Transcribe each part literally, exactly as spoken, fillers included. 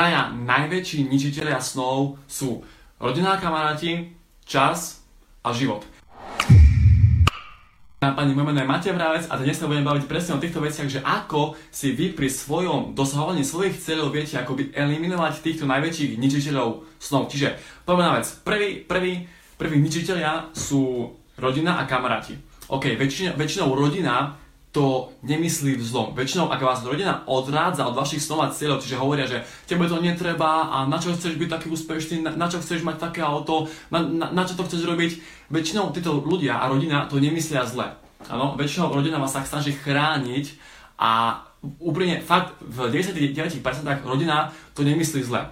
traja najväčší ničitelia snov sú rodinná, kamaráti, čas a život. Na pani, moje meno je Matej Mravec a dnes sa budem baviť presne o týchto veciach, že ako si vy pri svojom dosahovaní svojich cieľov viete akoby eliminovať týchto najväčších ničiteľov snov. Čiže prvá vec, prvý, prvý, prvý ničitelia sú rodina a kamaráti. OK, väčšina, väčšinou rodina to nemyslí v zlom. Väčšinou, ak vás rodina odrádza od vašich snov a cieľov, čiže hovoria, že tebe to netreba a na čo chceš byť taký úspešný, na, na čo chceš mať také auto, na, na, na čo to chceš robiť, väčšinou títo ľudia a rodina to nemyslia zle. Áno, väčšinou rodina vás sa snaží chrániť a úprimne, fakt v deväťdesiatdeväť percent rodina to nemyslí zle.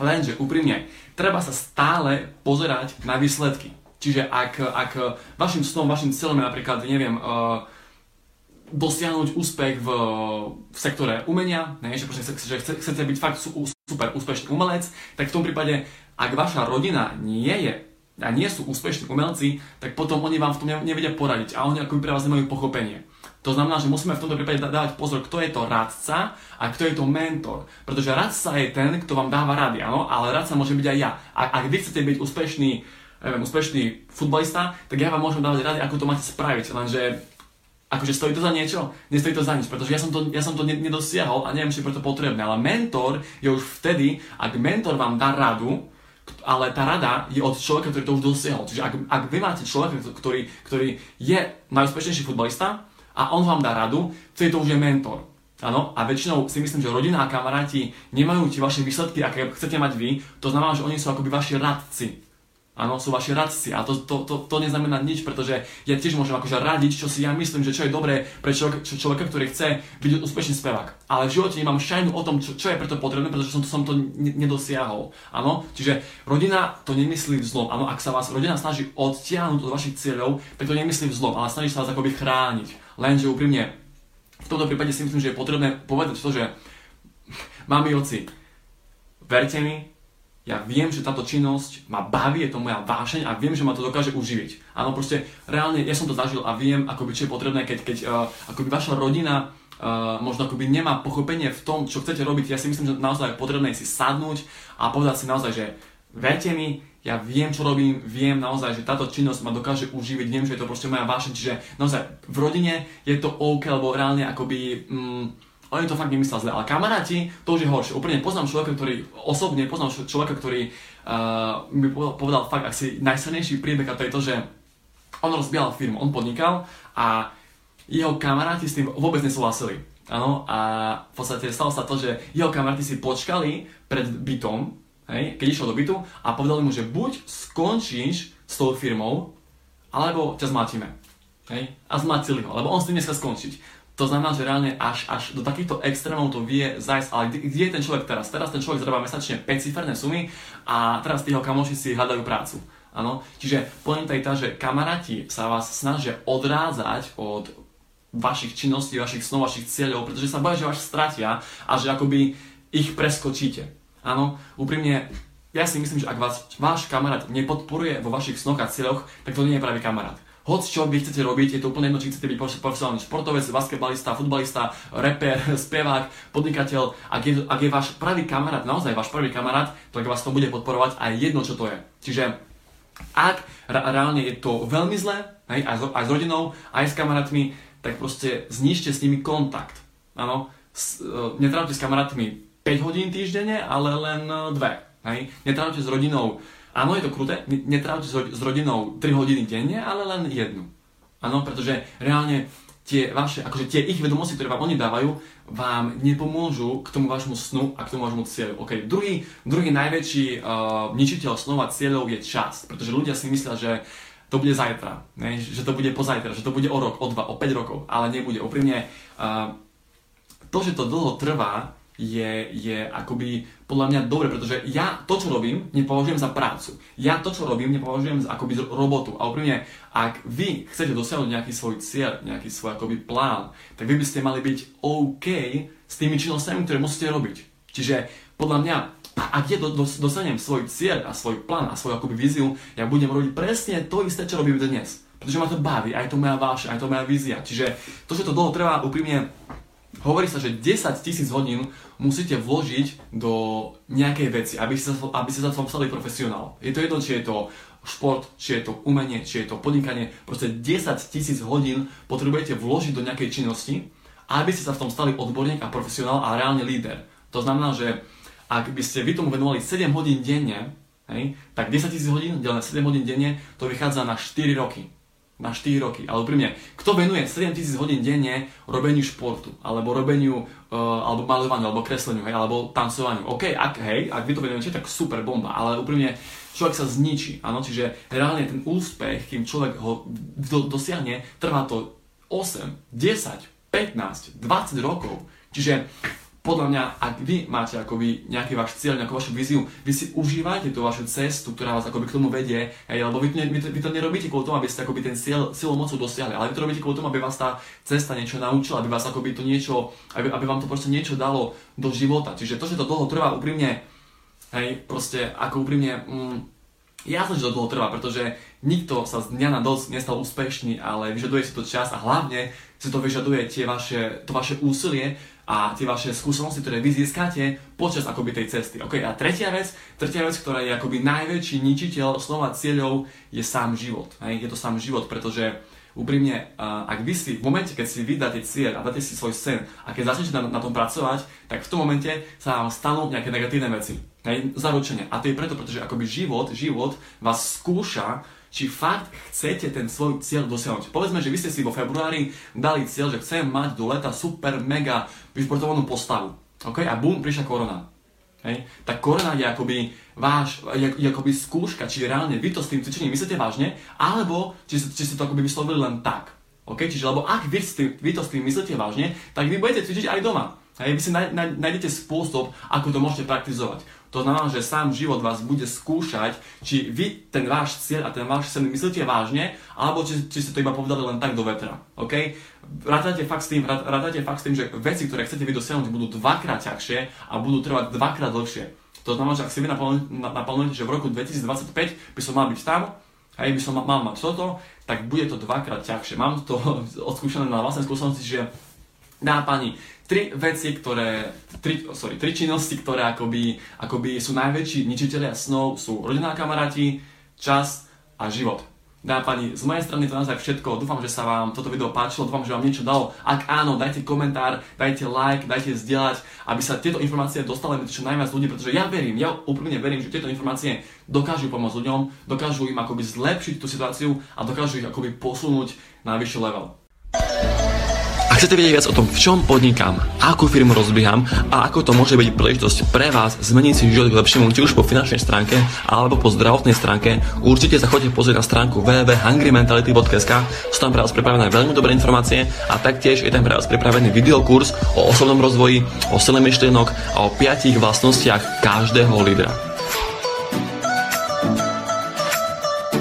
Lenže úprimne, treba sa stále pozerať na výsledky. Čiže ak, ak vašim snom, vašim cieľom je napríklad, neviem, uh, dosiahnuť úspech v, v sektore umenia, ne, že, že chcete byť fakt super úspešný umelec, tak v tom prípade, ak vaša rodina nie je a nie sú úspešní umelci, tak potom oni vám v tom nevedia poradiť a oni ako pre vás nemajú pochopenie. To znamená, že musíme v tomto prípade dávať pozor, kto je to radca a kto je to mentor. Pretože radca je ten, kto vám dáva rady, áno, ale radca môže byť aj ja. A ak vy chcete byť úspešný, neviem, úspešný futbalista, tak ja vám môžem dávať rady, ako to máte spraviť, lenže akože stojí to za niečo? Nestojí to za nič, pretože ja som to, ja som to nedosiahol a neviem, či je preto potrebné. Ale mentor je už vtedy, ak mentor vám dá radu, ale tá rada je od človeka, ktorý to už dosiahol. Čiže ak, ak vy máte človeka, ktorý, ktorý je najúspešnejší futbalista a on vám dá radu, vtedy to už je mentor. Áno? A väčšinou si myslím, že rodina a kamaráti nemajú tie vaše výsledky, aké chcete mať vy, to znamená, že oni sú akoby vaši radci. Áno, sú vaši radci a to, to, to, to neznamená nič, pretože ja tiež môžem akože radiť, čo si ja myslím, že čo je dobré pre človeka, čo, človeka ktorý chce byť úspešný spevák. Ale v živote nemám šajnu o tom, čo, čo je preto potrebné, pretože som to, som to nedosiahol. Áno, čiže rodina to nemyslí v zlom. Áno, ak sa vás rodina snaží odtiahnuť od vašich cieľov, tak to nemyslí v zlom, ale snaží sa vás akoby chrániť. Lenže úprimne, v tomto prípade si myslím, že je potrebné povedať to, že mami, oci, verte mi, ja viem, že táto činnosť ma baví, je to moja vášeň a viem, že ma to dokáže uživiť. Áno, proste reálne ja som to zažil a viem, akoby, čo je potrebné, keď, keď uh, akoby vaša rodina uh, možno akoby nemá pochopenie v tom, čo chcete robiť. Ja si myslím, že naozaj je potrebné si sadnúť a povedať si naozaj, že verte mi, ja viem, čo robím, viem naozaj, že táto činnosť ma dokáže uživiť, viem, že je to proste moja vášeň. Čiže naozaj v rodine je to OK, lebo reálne akoby... Mm, oni to fakt nemyslel zle, ale kamaráti, to už je horšie. Úplne poznám človeka, ktorý, osobne poznám človeka, ktorý uh, mi povedal fakt asi najsilnejší príbeh a to je to, že on rozbial firmu, on podnikal a jeho kamaráti s tým vôbec nesúhlasili. Áno, a v podstate stalo sa to, že jeho kamaráti si počkali pred bytom, hej, keď išiel do bytu a povedali mu, že buď skončíš s tou firmou, alebo ťa zmatíme. Hej, a zmatili ho, lebo on s tým nechcel skončiť. To znamená, že reálne až, až do takýchto extrémov to vie zajsť, ale kde, kde je ten človek teraz? Teraz ten človek zarába mesačne päťciferné sumy a teraz tí jeho kamoši si hľadajú prácu. Áno? Čiže pointa je tá, že kamaráti sa vás snažia odrádzať od vašich činností, vašich snov, vašich cieľov, pretože sa boja, že vás stratia a že akoby ich preskočíte. Áno? Úprimne, ja si myslím, že ak vás váš kamarát nepodporuje vo vašich snoch a cieľoch, tak to nie je pravý kamarát. Hoď čo vy chcete robiť, je to úplne jedno, či chcete byť profesionálny športovec, basketbalista, futbalista, reper, spevák, podnikateľ. Ak je, ak je váš pravý kamarát, naozaj váš pravý kamarát, tak vás to bude podporovať aj jedno, čo to je. Čiže ak reálne je to veľmi zlé, aj, aj s rodinou, aj s kamarátmi, tak proste znižte s nimi kontakt. Áno, netrávte s kamarátmi päť hodín týždenne, ale len dve. Hej? Netrávte s rodinou. Áno, je to kruté, netrávte s rodinou tri hodiny denne, ale len jednu. Áno, pretože reálne tie vaše, akože tie ich vedomosti, ktoré vám oni dávajú, vám nepomôžu k tomu vášmu snu a k tomu vášmu cieľu. Okay. Druhý, druhý najväčší uh, ničiteľ snov a cieľov je čas, pretože ľudia si myslia, že to bude zajtra, ne? Že to bude pozajtra, že to bude o rok, o dva, o päť rokov, ale nebude. Úprimne, uh, to, že to dlho trvá, Je, je akoby podľa mňa dobre, pretože ja to, čo robím, nepovažujem za prácu. Ja to, čo robím, nepovažujem za akoby robotu. A úprimne, ak vy chcete dosiahnuť nejaký svoj cieľ, nejaký svoj akoby plán, tak vy by ste mali byť OK s tými činnostiami, ktoré musíte robiť. Čiže podľa mňa, ak ja do, do, dosiahnem svoj cieľ a svoj plán a svoju akoby víziu, ja budem robiť presne to isté, čo robím dnes. Pretože ma to baví, aj to moja vášeň, aj to moja vízia. Čiže to, že to dlho trvá, úprimne Hovorí sa, že desaťtisíc hodín musíte vložiť do nejakej veci, aby ste, aby ste sa stali profesionál. Je to jedno, či je to šport, či je to umenie, či je to podnikanie. Proste desaťtisíc hodín potrebujete vložiť do nejakej činnosti, aby ste sa v tom stali odborník a profesionál a reálne líder. To znamená, že ak by ste vy tomu venovali sedem hodín denne, hej, tak desaťtisíc hodín delené sedem hodín denne, to vychádza na štyri roky. Na štyri roky, ale úprimne, kto venuje sedemtisíc hodín denne robeniu športu, alebo robeniu, uh, alebo maľovaniu, alebo kresleniu, hej, alebo tancovaniu. OK, ak, hej, ak vy to venujete, tak super, bomba, ale úprimne, človek sa zničí, áno, čiže reálne ten úspech, kým človek ho do, dosiahne, trvá to osem, desať, pätnásť, dvadsať rokov, čiže podľa mňa, ak vy máte akoby nejaký váš cieľ, nejakú vašu víziu, vy si užívajte tú vašu cestu, ktorá vás akoby k tomu vedie, hej, lebo vy to, ne, vy, to, vy to nerobíte kvôli tomu, aby ste akoby ten cieľ silou mocou dosiahli, ale vy to robíte kvôli tomu, aby vás tá cesta niečo naučila, aby vás akoby to niečo, aby, aby vám to proste niečo dalo do života. Čiže to, že to dlho trvá, úprimne, hej, proste ako úprimne, mm, jasné, že to dlho trvá, pretože nikto sa z dňa na noc nestal úspešný, ale vyžaduje si to čas a hlavne si to vyžaduje tie vaše, to vaše úsilie a tie vaše skúsenosti, ktoré vy získate počas akoby tej cesty. Okay, a tretia vec, tretia vec, ktorá je akoby najväčší ničiteľ slova cieľov, je sám život. Hej? Je to sám život, pretože úprimne, ak vy si, v momente, keď si vy dáte cieľ a dáte si svoj sen a keď začnete na, na tom pracovať, tak v tom momente sa vám stanú nejaké negatívne veci. Hej? Zaručenie. A to je preto, pretože akoby život, život vás skúša, či fakt chcete ten svoj cieľ dosiahnuť. Povedzme, že vy ste si vo februári dali cieľ, že chcem mať do leta super, mega vyšportovanú postavu. Okay? A bum, prišla korona. Okay? Tak korona je akoby, váš, je, je akoby skúška, či reálne vy to s tým cvičením myslíte vážne, alebo či, či si to akoby vyslovili len tak. Okay? Čiže, lebo ak vy, vy to s tým myslíte vážne, tak vy budete cvičiť aj doma. Hej, vy si nájdete spôsob, ako to môžete praktizovať. To znamená, že sám život vás bude skúšať, či vy ten váš cieľ a ten váš sen myslíte vážne, alebo či, či ste to iba povedali len tak do vetra. Okay? Rátajte fakt s tým, rátajte fakt s tým, že veci, ktoré chcete vy dosiahnuť, budú dvakrát ťažšie a budú trvať dvakrát dlhšie. To znamená, že ak si vy naplánujete, že v roku dvetisícdvadsaťpäť by som mal byť tam, hej, by som mal mať toto, tak bude to dvakrát ťažšie. Mám to odskúšané na vlastnej skúsenosti, že dá pani tri veci, ktoré, tri, sorry, tri činnosti, ktoré akoby, akoby sú najväčší ničitelia snov, sú rodinná, kamaráti, čas a život. Dá pani, z mojej strany to naozaj všetko, dúfam, že sa vám toto video páčilo, dúfam, že vám niečo dalo. Ak áno, dajte komentár, dajte like, dajte zdieľať, aby sa tieto informácie dostali do čo najviac ľudí, pretože ja verím, ja úplne verím, že tieto informácie dokážu pomôcť ľuďom, dokážu im akoby zlepšiť tú situáciu a dokážu ich akoby posunúť na vyšší level. Chcete vedieť viac o tom, v čom podnikám, akú firmu rozbieham a ako to môže byť príležitosť pre vás zmeniť si život k lepšiemu, či už po finančnej stránke alebo po zdravotnej stránke, určite sa choďte pozrieť na stránku w w w bodka hungry mentality bodka s k, sú tam pre vás pripravené veľmi dobré informácie a taktiež je tam pre vás pripravený videokurs o osobnom rozvoji, o sile myšlienok a o piatich vlastnostiach každého lídra.